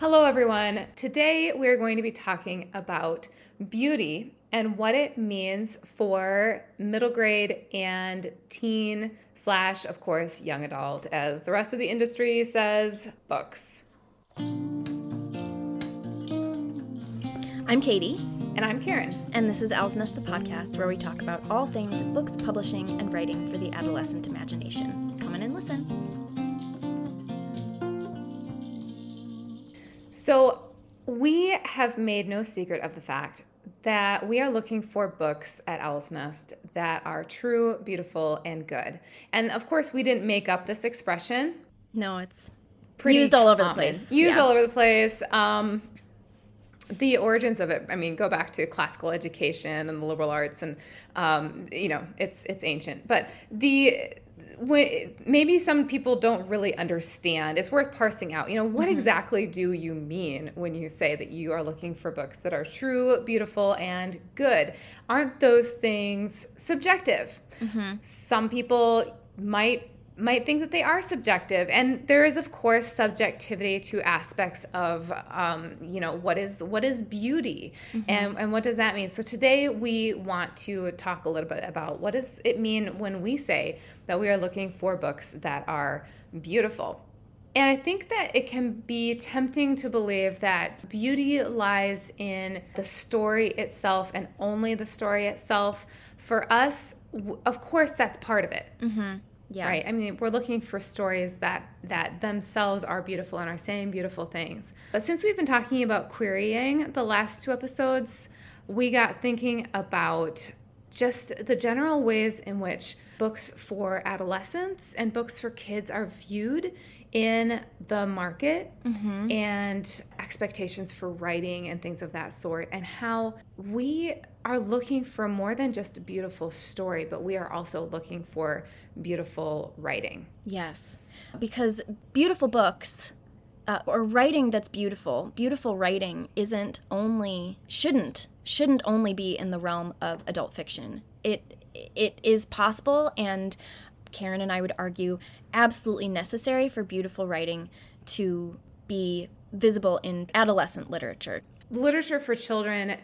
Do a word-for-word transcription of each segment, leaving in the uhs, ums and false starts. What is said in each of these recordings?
Hello, everyone. Today, we're going to be talking about beauty and what it means for middle grade and teen slash, of course, young adult, as the rest of the industry says, books. I'm Katie. And I'm Karen. And this is Owl's Nest, the podcast, where we talk about all things books, publishing, and writing for the adolescent imagination. Come in and listen. So we have made no secret of the fact that we are looking for books at Owl's Nest that are true, beautiful, and good. And of course, we didn't make up this expression. No, it's pretty used all over common. the place. Used yeah. all over the place. Um, the origins of it, I mean, go back to classical education and the liberal arts, and um, you know, it's it's ancient. But the maybe some people don't really understand. It's worth parsing out. You know, what mm-hmm. exactly do you mean when you say that you are looking for books that are true, beautiful, and good? Aren't those things subjective? Mm-hmm. Some people might might think that they are subjective, and there is, of course, subjectivity to aspects of, um, you know, what is what is beauty, mm-hmm. and and what does that mean? So today we want to talk a little bit about what does it mean when we say that we are looking for books that are beautiful. And I think that it can be tempting to believe that beauty lies in the story itself and only the story itself. For us, of course, that's part of it. Mm-hmm. Yeah. Right. I mean, we're looking for stories that, that themselves are beautiful and are saying beautiful things. But since we've been talking about querying the last two episodes, we got thinking about just the general ways in which books for adolescents and books for kids are viewed in the market, mm-hmm. and expectations for writing and things of that sort, and how we are looking for more than just a beautiful story, but we are also looking for beautiful writing. Yes, because beautiful books uh, or writing that's beautiful, beautiful writing isn't only, shouldn't, shouldn't only be in the realm of adult fiction. It It is possible, and Karen and I would argue absolutely necessary for beautiful writing to be visible in adolescent literature. Literature for children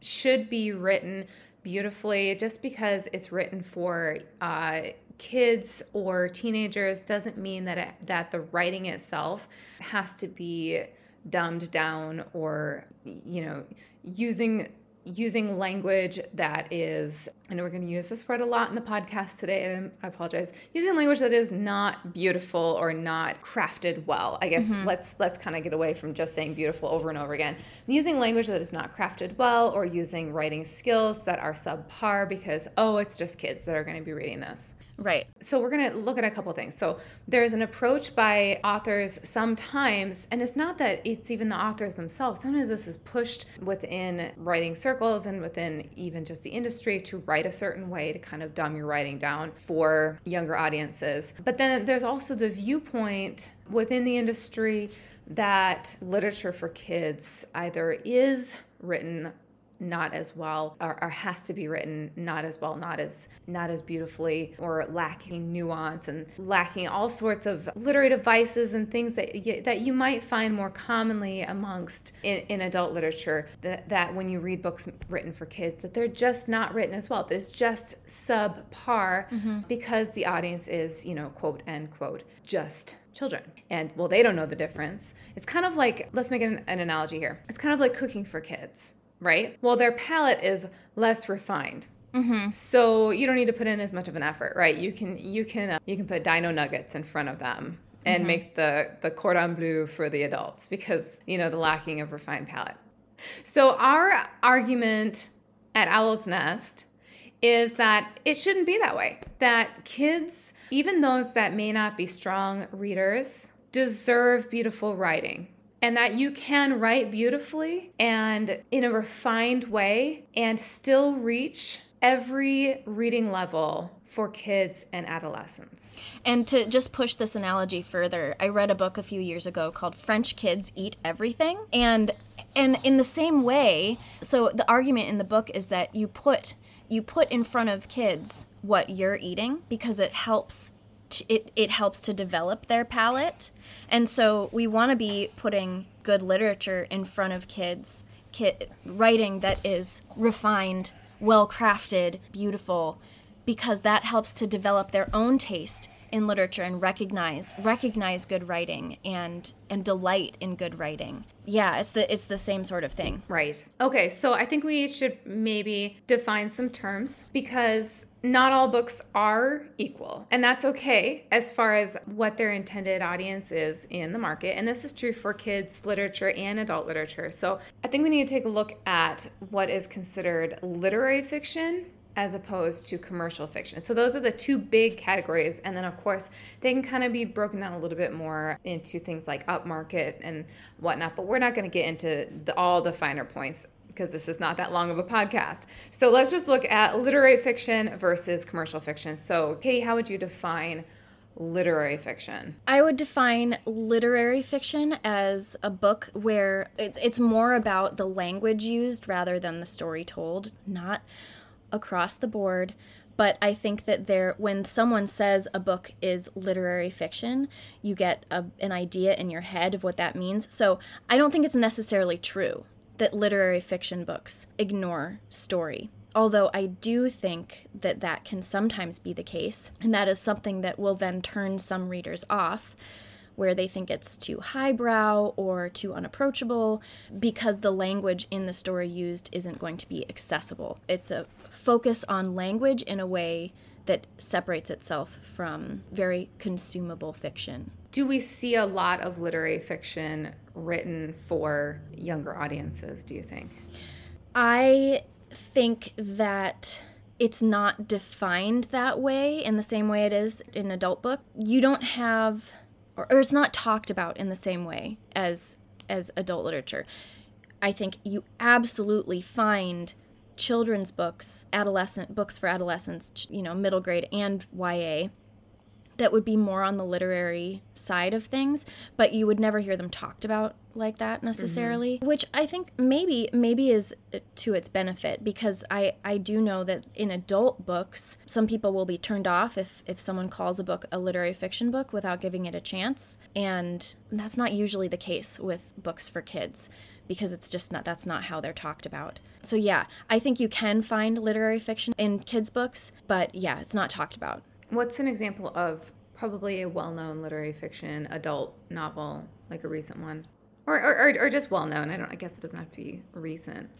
should be written beautifully. Just because it's written for uh, kids or teenagers doesn't mean that it, that the writing itself has to be dumbed down or, you know, using using language that is, I know we're going to use this word a lot in the podcast today, and I apologize, using language that is not beautiful or not crafted well. I guess mm-hmm. let's let's kind of get away from just saying beautiful over and over again. Using language that is not crafted well, or using writing skills that are subpar because, oh, it's just kids that are going to be reading this. Right. So we're going to look at a couple things. So there's an approach by authors sometimes, and it's not that it's even the authors themselves. Sometimes this is pushed within writing circles and within even just the industry to write a certain way to kind of dumb your writing down for younger audiences. But then there's also the viewpoint within the industry that literature for kids either is written not as well, or, or has to be written not as well, not as not as beautifully, or lacking nuance and lacking all sorts of literary devices and things that you, that you might find more commonly amongst in, in adult literature, that, that when you read books written for kids, that they're just not written as well. It's just subpar, mm-hmm. because the audience is, you know, quote, end quote, just children. And, well, they don't know the difference. It's kind of like, let's make an, an analogy here. It's kind of like cooking for kids. Right? Well, their palate is less refined, mm-hmm. so you don't need to put in as much of an effort, right? You can you can uh, you can put dino nuggets in front of them and mm-hmm. make the the cordon bleu for the adults because, you know, the lacking of refined palate. So our argument at Owl's Nest is that it shouldn't be that way. That kids, even those that may not be strong readers, deserve beautiful writing. And that you can write beautifully and in a refined way and still reach every reading level for kids and adolescents. And to just push this analogy further, I read a book a few years ago called French Kids Eat Everything. And and in the same way, so the argument in the book is that you put you put in front of kids what you're eating because it helps t- it, it helps to develop their palate. And so we want to be putting good literature in front of kids, kid, writing that is refined, well-crafted, beautiful, because that helps to develop their own taste in literature and recognize recognize good writing and and delight in good writing. Yeah, it's the it's the same sort of thing. Right. Okay, so I think we should maybe define some terms, because not all books are equal, and that's okay as far as what their intended audience is in the market. And this is true for kids literature and adult literature. So I think we need to take a look at what is considered literary fiction as opposed to commercial fiction. So those are the two big categories. And then, of course, they can kind of be broken down a little bit more into things like upmarket and whatnot. But we're not going to get into the, all the finer points, because this is not that long of a podcast. So let's just look at literary fiction versus commercial fiction. So, Katie, how would you define literary fiction? I would define literary fiction as a book where it's, it's more about the language used rather than the story told. Not across the board, but I think that there, when someone says a book is literary fiction, you get a, an idea in your head of what that means. So I don't think it's necessarily true that literary fiction books ignore story, although I do think that that can sometimes be the case, and that is something that will then turn some readers off, where they think it's too highbrow or too unapproachable because the language in the story used isn't going to be accessible. It's a focus on language in a way that separates itself from very consumable fiction. Do we see a lot of literary fiction written for younger audiences, do you think? I think that it's not defined that way in the same way it is in adult book. You don't have... or it's not talked about in the same way as as adult literature. I think you absolutely find children's books, adolescent books for adolescents, you know, middle grade and Y A, that would be more on the literary side of things, but you would never hear them talked about like that necessarily, mm-hmm. which I think maybe maybe is to its benefit, because I, I do know that in adult books, some people will be turned off if, if someone calls a book a literary fiction book without giving it a chance, and that's not usually the case with books for kids, because it's just not, that's not how they're talked about. So yeah, I think you can find literary fiction in kids' books, but yeah, it's not talked about. What's an example of probably a well-known literary fiction adult novel, like a recent one? Or or, or just well-known. I don't. I guess it doesn't have to be recent.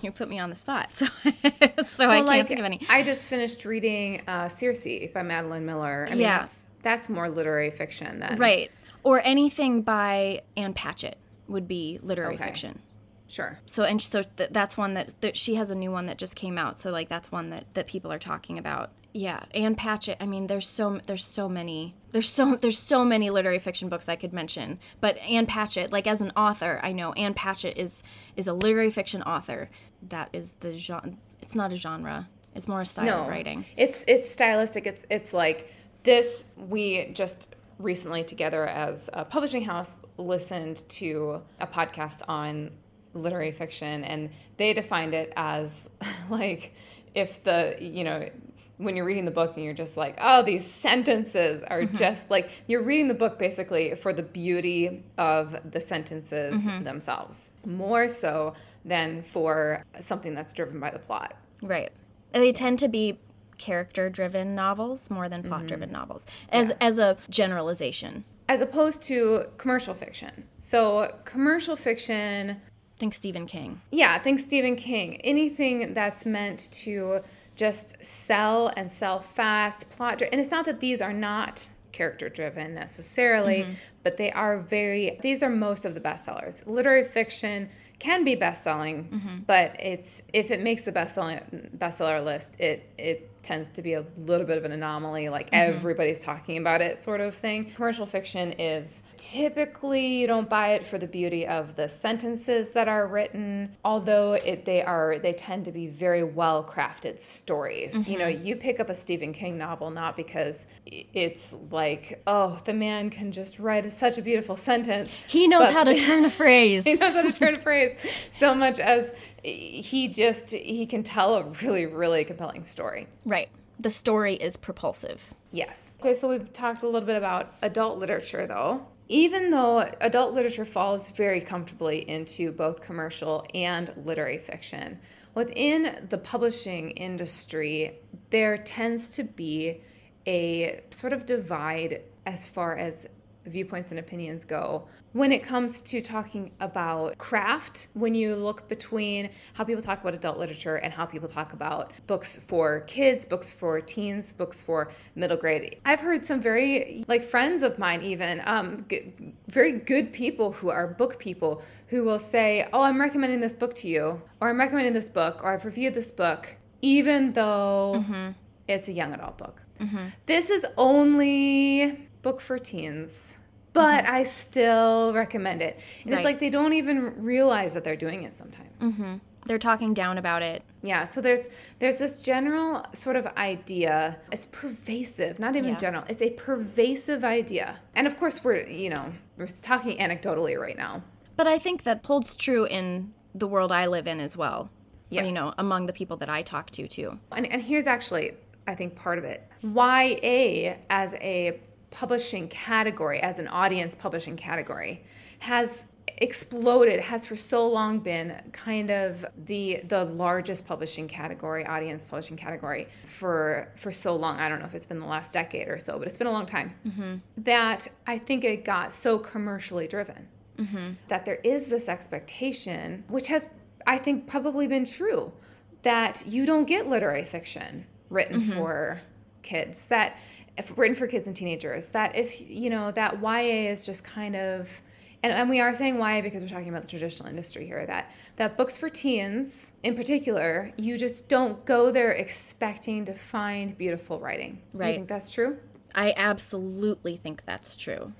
You put me on the spot, so, so well, I can't like, think of any. I just finished reading uh, Circe by Madeline Miller. I mean, yeah. That's, that's more literary fiction than... Right. Or anything by Ann Patchett would be literary okay. fiction. Sure. So and so th- that's one that, that she has a new one that just came out. So like that's one that, that people are talking about. Yeah, Ann Patchett. I mean, there's so there's so many there's so there's so many literary fiction books I could mention. But Ann Patchett, like as an author, I know Ann Patchett is is a literary fiction author. That is the genre. It's not a genre. It's more a style no, of writing. It's it's stylistic. It's it's like this. We just recently together as a publishing house listened to a podcast on literary fiction, and they defined it as like if the, you know, when you're reading the book and you're just like, oh, these sentences are mm-hmm. just like, you're reading the book basically for the beauty of the sentences mm-hmm. themselves, more so than for something that's driven by the plot. Right. They tend to be character-driven novels more than plot-driven mm-hmm. novels, as yeah. as a generalization. As opposed to commercial fiction. So commercial fiction... Think Stephen King. Yeah, think Stephen King. Anything that's meant to... just sell and sell fast, plot. And it's not that these are not character-driven necessarily, mm-hmm. but they are very, these are most of the bestsellers. Literary fiction can be best-selling, mm-hmm. but it's if it makes the best-selling bestseller list, it it tends to be a little bit of an anomaly, like mm-hmm. everybody's talking about it sort of thing. Commercial fiction is typically you don't buy it for the beauty of the sentences that are written, although it they are they tend to be very well-crafted stories. Mm-hmm. You know, you pick up a Stephen King novel not because it's like, oh, the man can just write such a beautiful sentence. He knows how to turn a phrase. He knows how to turn a phrase. So much as he just, he can tell a really, really compelling story. Right. The story is propulsive. Yes. Okay, so we've talked a little bit about adult literature, though. Even though adult literature falls very comfortably into both commercial and literary fiction, within the publishing industry, there tends to be a sort of divide as far as viewpoints and opinions go. When it comes to talking about craft, when you look between how people talk about adult literature and how people talk about books for kids, books for teens, books for middle grade, I've heard some very, like friends of mine even, um, g- very good people who are book people who will say, oh, I'm recommending this book to you, or I'm recommending this book, or I've reviewed this book, even though mm-hmm. it's a young adult book. Mm-hmm. This is only book for teens, but mm-hmm. I still recommend it. And right. It's like they don't even realize that they're doing it sometimes. Mm-hmm. They're talking down about it. Yeah, so there's there's this general sort of idea. It's pervasive, not even yeah. general. It's a pervasive idea. And of course, we're, you know, we're talking anecdotally right now. But I think that holds true in the world I live in as well. Yes. Or, you know, among the people that I talk to, too. And, and here's actually, I think, part of it. Y A as a publishing category, as an audience publishing category, has exploded, has for so long been kind of the the largest publishing category, audience publishing category for for so long. I don't know if it's been the last decade or so, but it's been a long time. Mm-hmm. That I think it got so commercially driven mm-hmm. that there is this expectation, which has, I think, probably been true, that you don't get literary fiction written mm-hmm. for kids, that if written for kids and teenagers, that if, you know, that Y A is just kind of, and, and we are saying Y A because we're talking about the traditional industry here, that, that books for teens in particular, you just don't go there expecting to find beautiful writing. Right. Do you think that's true? I absolutely think that's true.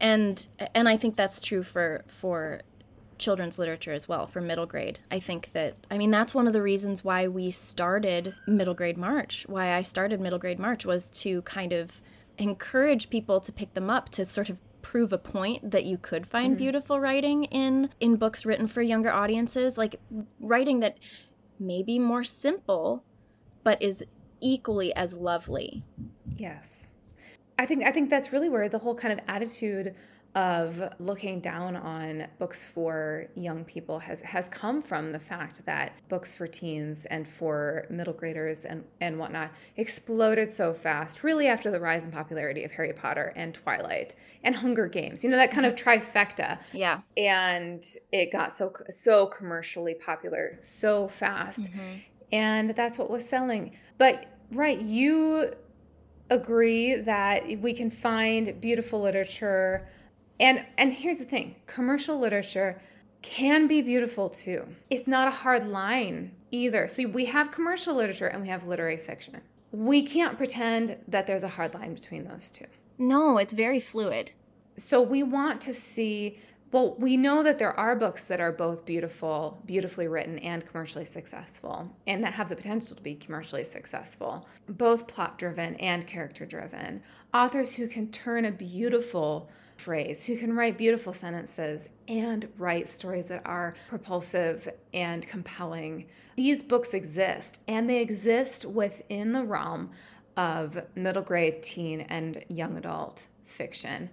And and I think that's true for for children's literature as well, for middle grade. I think that, I mean, that's one of the reasons why we started Middle Grade March, why I started Middle Grade March, was to kind of encourage people to pick them up, to sort of prove a point that you could find mm-hmm. beautiful writing in, in books written for younger audiences, like writing that may be more simple, but is equally as lovely. Yes. I think I think that's really where the whole kind of attitude of looking down on books for young people has, has come from the fact that books for teens and for middle graders and, and whatnot exploded so fast, really after the rise in popularity of Harry Potter and Twilight and Hunger Games, you know, that kind of trifecta. Yeah. And it got so, so commercially popular so fast. Mm-hmm. And that's what was selling. But, right, you agree that we can find beautiful literature. And and here's the thing, commercial literature can be beautiful too. It's not a hard line either. So we have commercial literature and we have literary fiction. We can't pretend that there's a hard line between those two. No, it's very fluid. So we want to see, well, we know that there are books that are both beautiful, beautifully written and commercially successful, and that have the potential to be commercially successful, both plot-driven and character-driven. Authors who can turn a beautiful phrase, who can write beautiful sentences and write stories that are propulsive and compelling. These books exist, and they exist within the realm of middle grade, teen, and young adult fiction.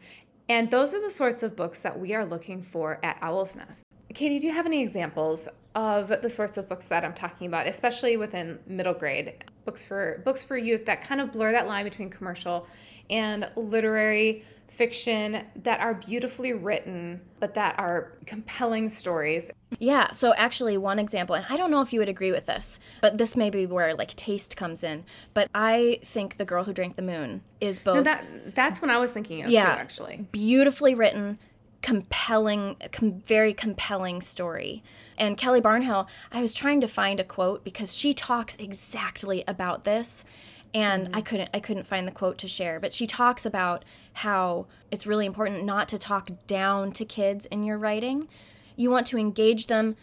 And those are the sorts of books that we are looking for at Owl's Nest. Katie, do you have any examples of the sorts of books that I'm talking about, especially within middle grade, books for books for youth that kind of blur that line between commercial and literary fiction that are beautifully written, but that are compelling stories? Yeah, so actually one example, and I don't know if you would agree with this, but this may be where like taste comes in, but I think The Girl Who Drank the Moon is both... No, that, that's what I was thinking of, yeah, too, actually. Beautifully written, compelling, com- very compelling story. And Kelly Barnhill, I was trying to find a quote because she talks exactly about this, and mm-hmm. I couldn't I couldn't find the quote to share, but she talks about how it's really important not to talk down to kids in your writing. You want to engage them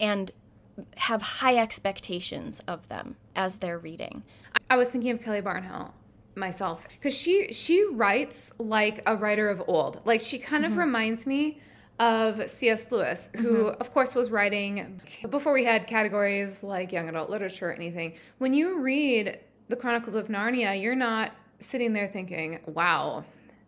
and have high expectations of them as they're reading. I was thinking of Kelly Barnhill myself, because she, she writes like a writer of old. Like she kind mm-hmm. of reminds me of C S. Lewis, who, mm-hmm. of course, was writing before we had categories like young adult literature or anything. When you read The Chronicles of Narnia, you're not sitting there thinking, wow,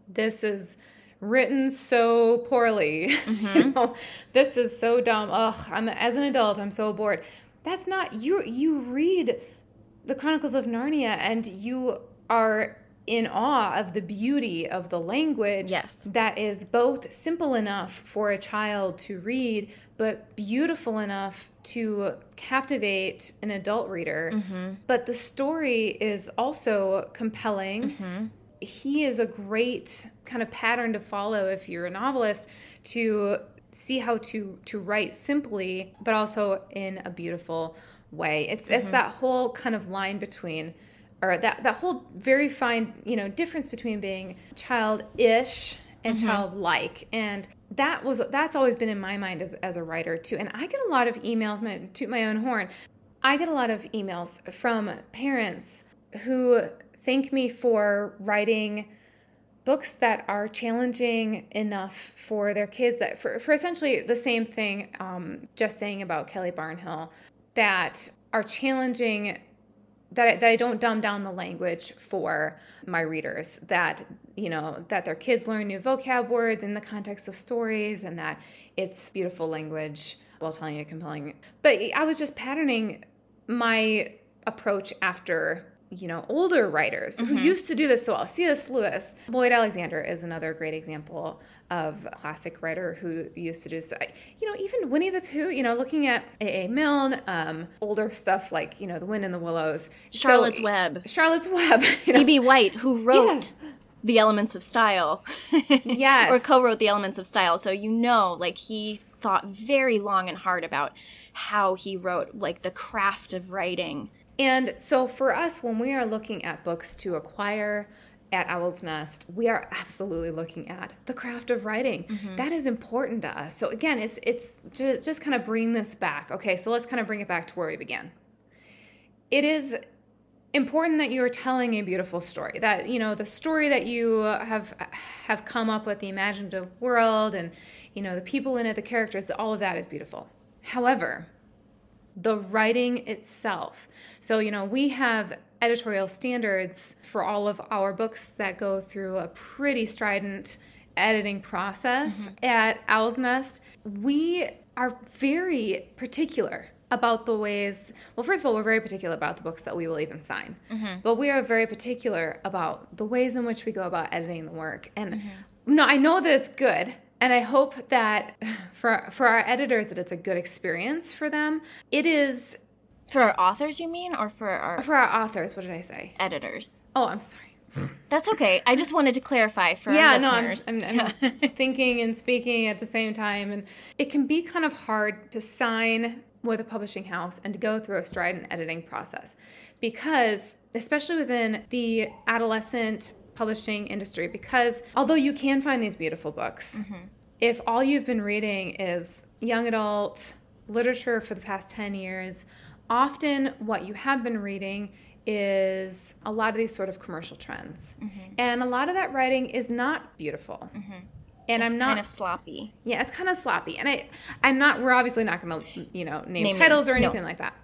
this is written so poorly. Mm-hmm. You know, this is so dumb. Ugh, I'm as an adult, I'm so bored. That's not you. You read The Chronicles of Narnia and you are in awe of the beauty of the language. Yes. That is both simple enough for a child to read, but beautiful enough to captivate an adult reader. Mm-hmm. But the story is also compelling. Mm-hmm. He is a great kind of pattern to follow if you're a novelist to see how to to write simply, but also in a beautiful way. It's mm-hmm. it's that whole kind of line between, or that, that whole very fine, you know, difference between being childish and mm-hmm. childlike. And that was that's always been in my mind as as a writer too. And I get a lot of emails, my, toot my own horn. I get a lot of emails from parents who thank me for writing books that are challenging enough for their kids, that for, for essentially the same thing um, just saying about Kelly Barnhill, that are challenging, that I, that I don't dumb down the language for my readers, that, you know, that their kids learn new vocab words in the context of stories and that it's beautiful language while telling you compelling. But I was just patterning my approach after, you know, older writers mm-hmm. who used to do this so well. C S. Lewis, Lloyd Alexander is another great example of a classic writer who used to do this. You know, even Winnie the Pooh, you know, looking at A A. Milne, um, older stuff like, you know, The Wind in the Willows. Charlotte's so, Web. Charlotte's Web. You know. E B. White, who wrote yes. The Elements of Style. Yes. Or co-wrote The Elements of Style. So, you know, like he thought very long and hard about how he wrote, like the craft of writing. And so for us, when we are looking at books to acquire at Owl's Nest, we are absolutely looking at the craft of writing. Mm-hmm. That is important to us. So again, it's it's just, just kind of bring this back. Okay, so let's kind of bring it back to where we began. It is important that you are telling a beautiful story, that, you know, the story that you have have come up with, the imaginative world and, you know, the people in it, the characters, all of that is beautiful. However, the writing itself. So, you know, we have editorial standards for all of our books that go through a pretty strident editing process. Mm-hmm. At Owl's Nest, we are very particular about the ways, well, first of all, we're very particular about the books that we will even sign. Mm-hmm. But we are very particular about the ways in which we go about editing the work. And mm-hmm. no, I know that it's good. And I hope that for for our editors that it's a good experience for them. It is. For our authors, you mean? Or for our... For our authors, what did I say? Editors. Oh, I'm sorry. That's okay. I just wanted to clarify for yeah, our listeners. Yeah, no, I'm, I'm, I'm thinking and speaking at the same time. And it can be kind of hard to sign with a publishing house and to go through a strident editing process. Because, especially within the adolescent publishing industry, because although you can find these beautiful books, mm-hmm. if all you've been reading is young adult literature for the past ten years, often what you have been reading is a lot of these sort of commercial trends. Mm-hmm. And a lot of that writing is not beautiful. Mm-hmm. And it's I'm not kind of sloppy. Yeah, it's kind of sloppy. And I I'm not we're obviously not going to, you know, name, name titles names. or anything no. like that.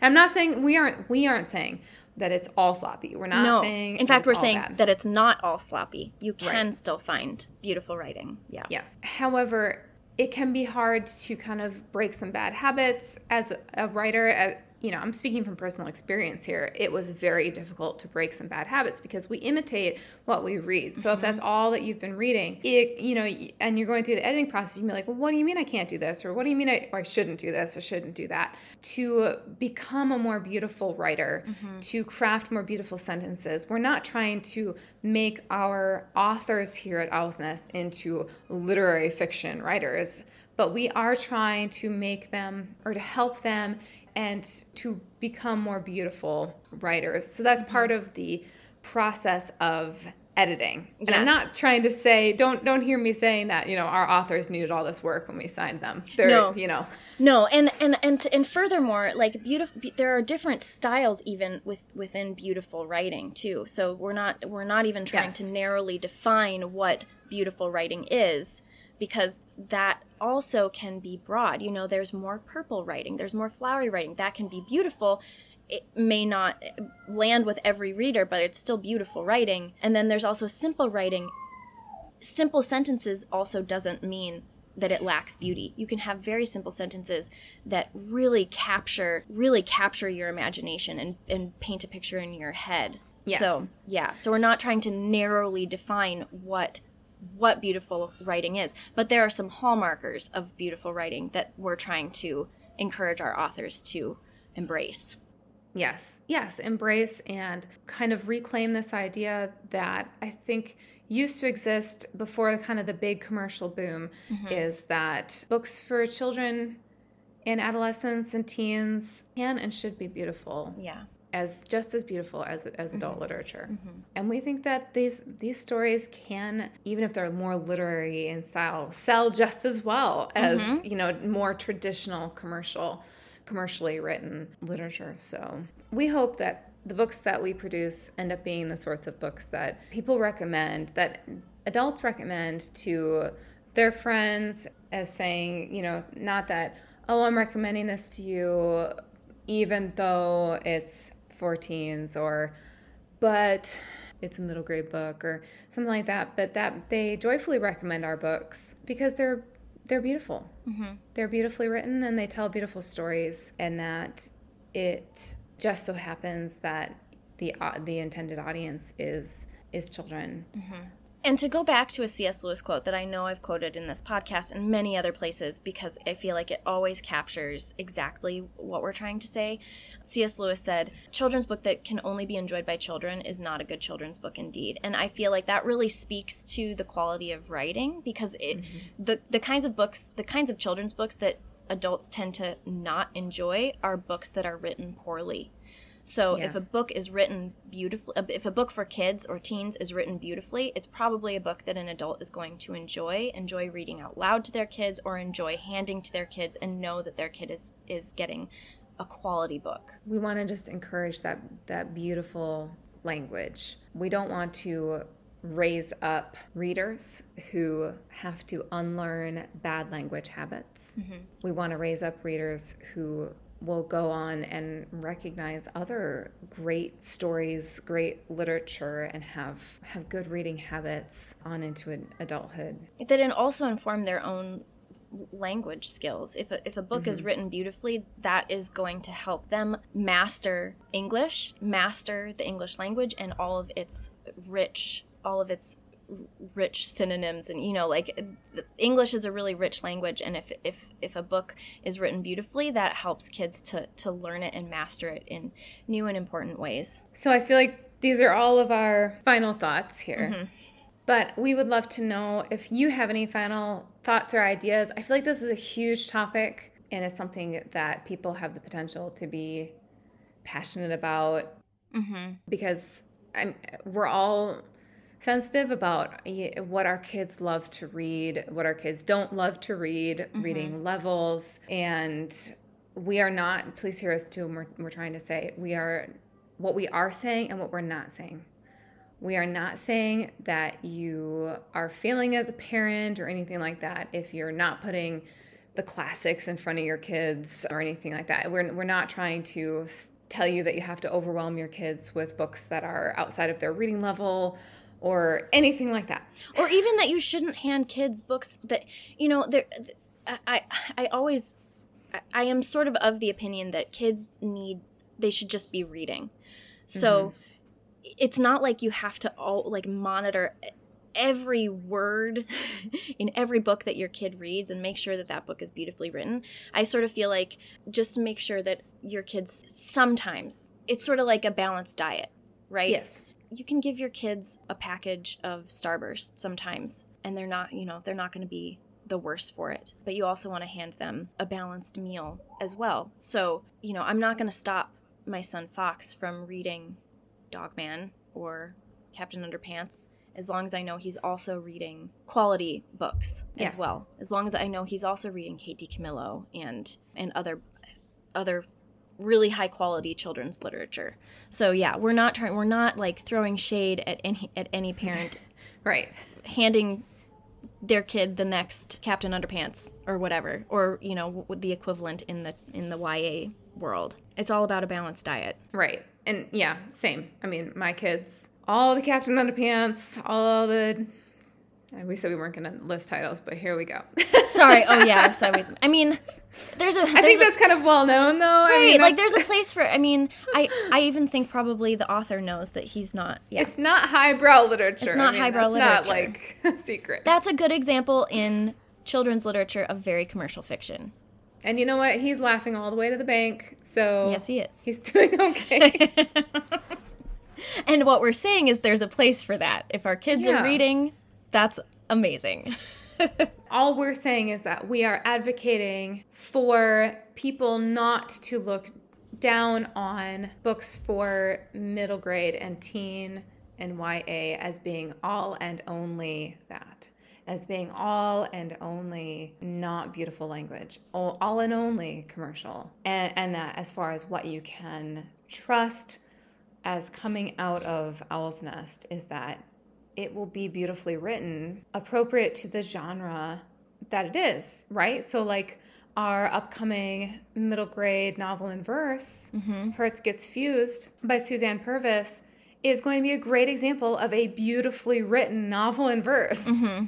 I'm not saying we aren't we aren't saying that it's all sloppy. We're not no. saying in fact, we're saying bad. that it's not all sloppy. You can right. still find beautiful writing. Yeah. Yes. However, it can be hard to kind of break some bad habits as a writer. Uh, you know, I'm speaking from personal experience here. It was very difficult to break some bad habits because we imitate what we read. So mm-hmm. if that's all that you've been reading, it, you know, and you're going through the editing process, you can be like, well, what do you mean I can't do this? Or what do you mean I, or I shouldn't do this? I shouldn't do that. To become a more beautiful writer, mm-hmm. to craft more beautiful sentences, we're not trying to make our authors here at Owl's Nest into literary fiction writers, but we are trying to make them or to help them and to become more beautiful writers. So that's part of the process of editing. Yes. And I'm not trying to say, don't don't hear me saying that, you know, our authors needed all this work when we signed them. They're, no. You know. No, and and and, and furthermore, like beautiful, there are different styles even with, within beautiful writing too. So we're not we're not even trying yes. to narrowly define what beautiful writing is, because that also can be broad. You know, there's more purple writing, there's more flowery writing. That can be beautiful it may not land with every reader, but it's still beautiful writing. And then there's also simple writing. Simple sentences also doesn't mean that it lacks beauty. You can have very simple sentences that really capture, really capture your imagination and, and paint a picture in your head. Yes. So, yeah. So we're not trying to narrowly define what what beautiful writing is. But there are some hallmarkers of beautiful writing that we're trying to encourage our authors to embrace. Yes. Yes. Embrace and kind of reclaim this idea that I think used to exist before kind of the big commercial boom, mm-hmm. is that books for children and adolescents and teens can and should be beautiful. Yeah. As just as beautiful as as adult mm-hmm. literature. Mm-hmm. And we think that these these stories can, even if they're more literary in style, sell just as well as, mm-hmm. you know, more traditional commercial commercially written literature. So we hope that the books that we produce end up being the sorts of books that people recommend, that adults recommend to their friends as saying, you know, not that, oh, I'm recommending this to you even though it's for teens, or but it's a middle grade book or something like that, but that they joyfully recommend our books because they're they're beautiful. Mm-hmm. They're beautifully written and they tell beautiful stories, and that it just so happens that the uh, the intended audience is is children. Mm-hmm. And to go back to a C S. Lewis quote that I know I've quoted in this podcast and many other places because I feel like it always captures exactly what we're trying to say. C S. Lewis said, "Children's book that can only be enjoyed by children is not a good children's book indeed." And I feel like that really speaks to the quality of writing, because it mm-hmm. the the kinds of books, the kinds of children's books that adults tend to not enjoy are books that are written poorly. So yeah. if a book is written beautifully, if a book for kids or teens is written beautifully, it's probably a book that an adult is going to enjoy, enjoy reading out loud to their kids, or enjoy handing to their kids and know that their kid is, is getting a quality book. We want to just encourage that, that beautiful language. We don't want to raise up readers who have to unlearn bad language habits. Mm-hmm. We want to raise up readers who will go on and recognize other great stories, great literature, and have have good reading habits on into adulthood. That and also inform their own language skills. If a, if a book mm-hmm. is written beautifully, that is going to help them master English, master the English language and all of its rich, all of its rich synonyms, and you know, like English is a really rich language, and if if if a book is written beautifully, that helps kids to to learn it and master it in new and important ways. So I feel like these are all of our final thoughts here, mm-hmm. but we would love to know if you have any final thoughts or ideas. I feel like this is a huge topic and it's something that people have the potential to be passionate about, mm-hmm. because I'm we're all sensitive about what our kids love to read, what our kids don't love to read, mm-hmm. reading levels. And we are not, please hear us too, we're, we're trying to say, we are, what we are saying and what we're not saying. We are not saying that you are failing as a parent or anything like that if you're not putting the classics in front of your kids or anything like that. We're we're not trying to tell you that you have to overwhelm your kids with books that are outside of their reading level or anything like that. Or even that you shouldn't hand kids books that, you know, they're, I, I always, I am sort of of the opinion that kids need, they should just be reading. So mm-hmm. it's not like you have to all like monitor every word in every book that your kid reads and make sure that that book is beautifully written. I sort of feel like just make sure that your kids sometimes, it's sort of like a balanced diet, right? Yes. You can give your kids a package of Starburst sometimes, and they're not, you know, they're not going to be the worse for it. But you also want to hand them a balanced meal as well. So, you know, I'm not going to stop my son Fox from reading Dog Man or Captain Underpants as long as I know he's also reading quality books yeah. as well. As long as I know he's also reading Kate DiCamillo and and other other. really high quality children's literature. So yeah, we're not trying, we're not like throwing shade at any at any parent, right? Handing their kid the next Captain Underpants or whatever, or you know, the equivalent in the in the Y A world. It's all about a balanced diet. Right. And yeah, same. I mean, my kids, all the Captain Underpants, all the... We said we weren't going to list titles, but here we go. Sorry. Oh, yeah. I'm sorry. I mean, there's a... There's I think a, that's kind of well-known, though. Right. I mean, like, there's a place for... I mean, I, I even think probably the author knows that he's not... Yeah. It's not highbrow literature. It's not I mean, highbrow literature. It's not, like, a secret. That's a good example in children's literature of very commercial fiction. And you know what? He's laughing all the way to the bank, so... Yes, he is. He's doing okay. And what we're saying is there's a place for that. If our kids yeah. are reading... That's amazing. All we're saying is that we are advocating for people not to look down on books for middle grade and teen and Y A as being all and only that, as being all and only not beautiful language, all, all and only commercial, and, and that as far as what you can trust as coming out of Owl's Nest is that it will be beautifully written, appropriate to the genre that it is, right? So, like, our upcoming middle grade novel in verse, mm-hmm. Hertz Gets Fused by Suzanne Purvis, is going to be a great example of a beautifully written novel in verse, mm-hmm.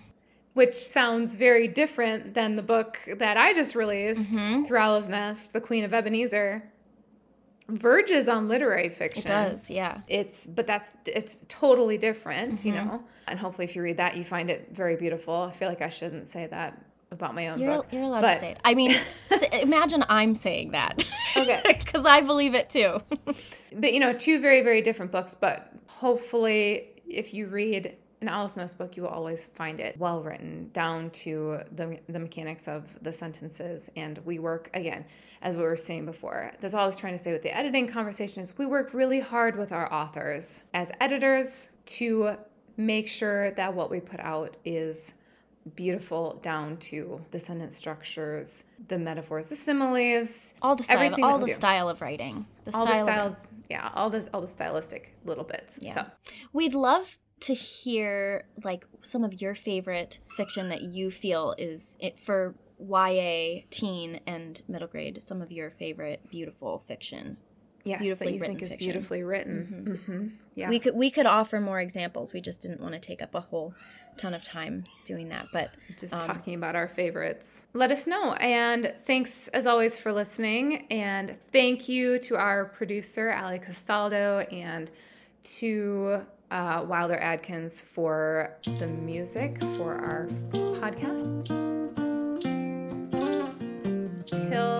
which sounds very different than the book that I just released, mm-hmm. Through Owl's Nest, The Queen of Ebenezer. Verges on literary fiction. It does, yeah. It's but that's it's totally different, mm-hmm. you know. And hopefully, if you read that, you find it very beautiful. I feel like I shouldn't say that about my own you're, book. You're allowed but, to say it. I mean, imagine I'm saying that. Okay, because I believe it too. But you know, two very very different books. But hopefully, if you read an Owl's Nest book, you will always find it well written down to the the mechanics of the sentences. And we work, again, as we were saying before, that's all I was trying to say with the editing conversation is we work really hard with our authors as editors to make sure that what we put out is beautiful down to the sentence structures, the metaphors, the similes, all the style, all the do. style of writing, the all style the styles, yeah, all the all the stylistic little bits. Yeah. So we'd love to hear, like, some of your favorite fiction that you feel is it for Y A, teen, and middle grade, some of your favorite beautiful fiction. Yes, beautifully that you think is fiction. Beautifully written. Mm-hmm. Mm-hmm. Yeah. We could we could offer more examples. We just didn't want to take up a whole ton of time doing that. But just um, talking about our favorites. Let us know. And thanks, as always, for listening. And thank you to our producer, Ali Castaldo, and to... Uh, Wilder Adkins for the music for our podcast. Till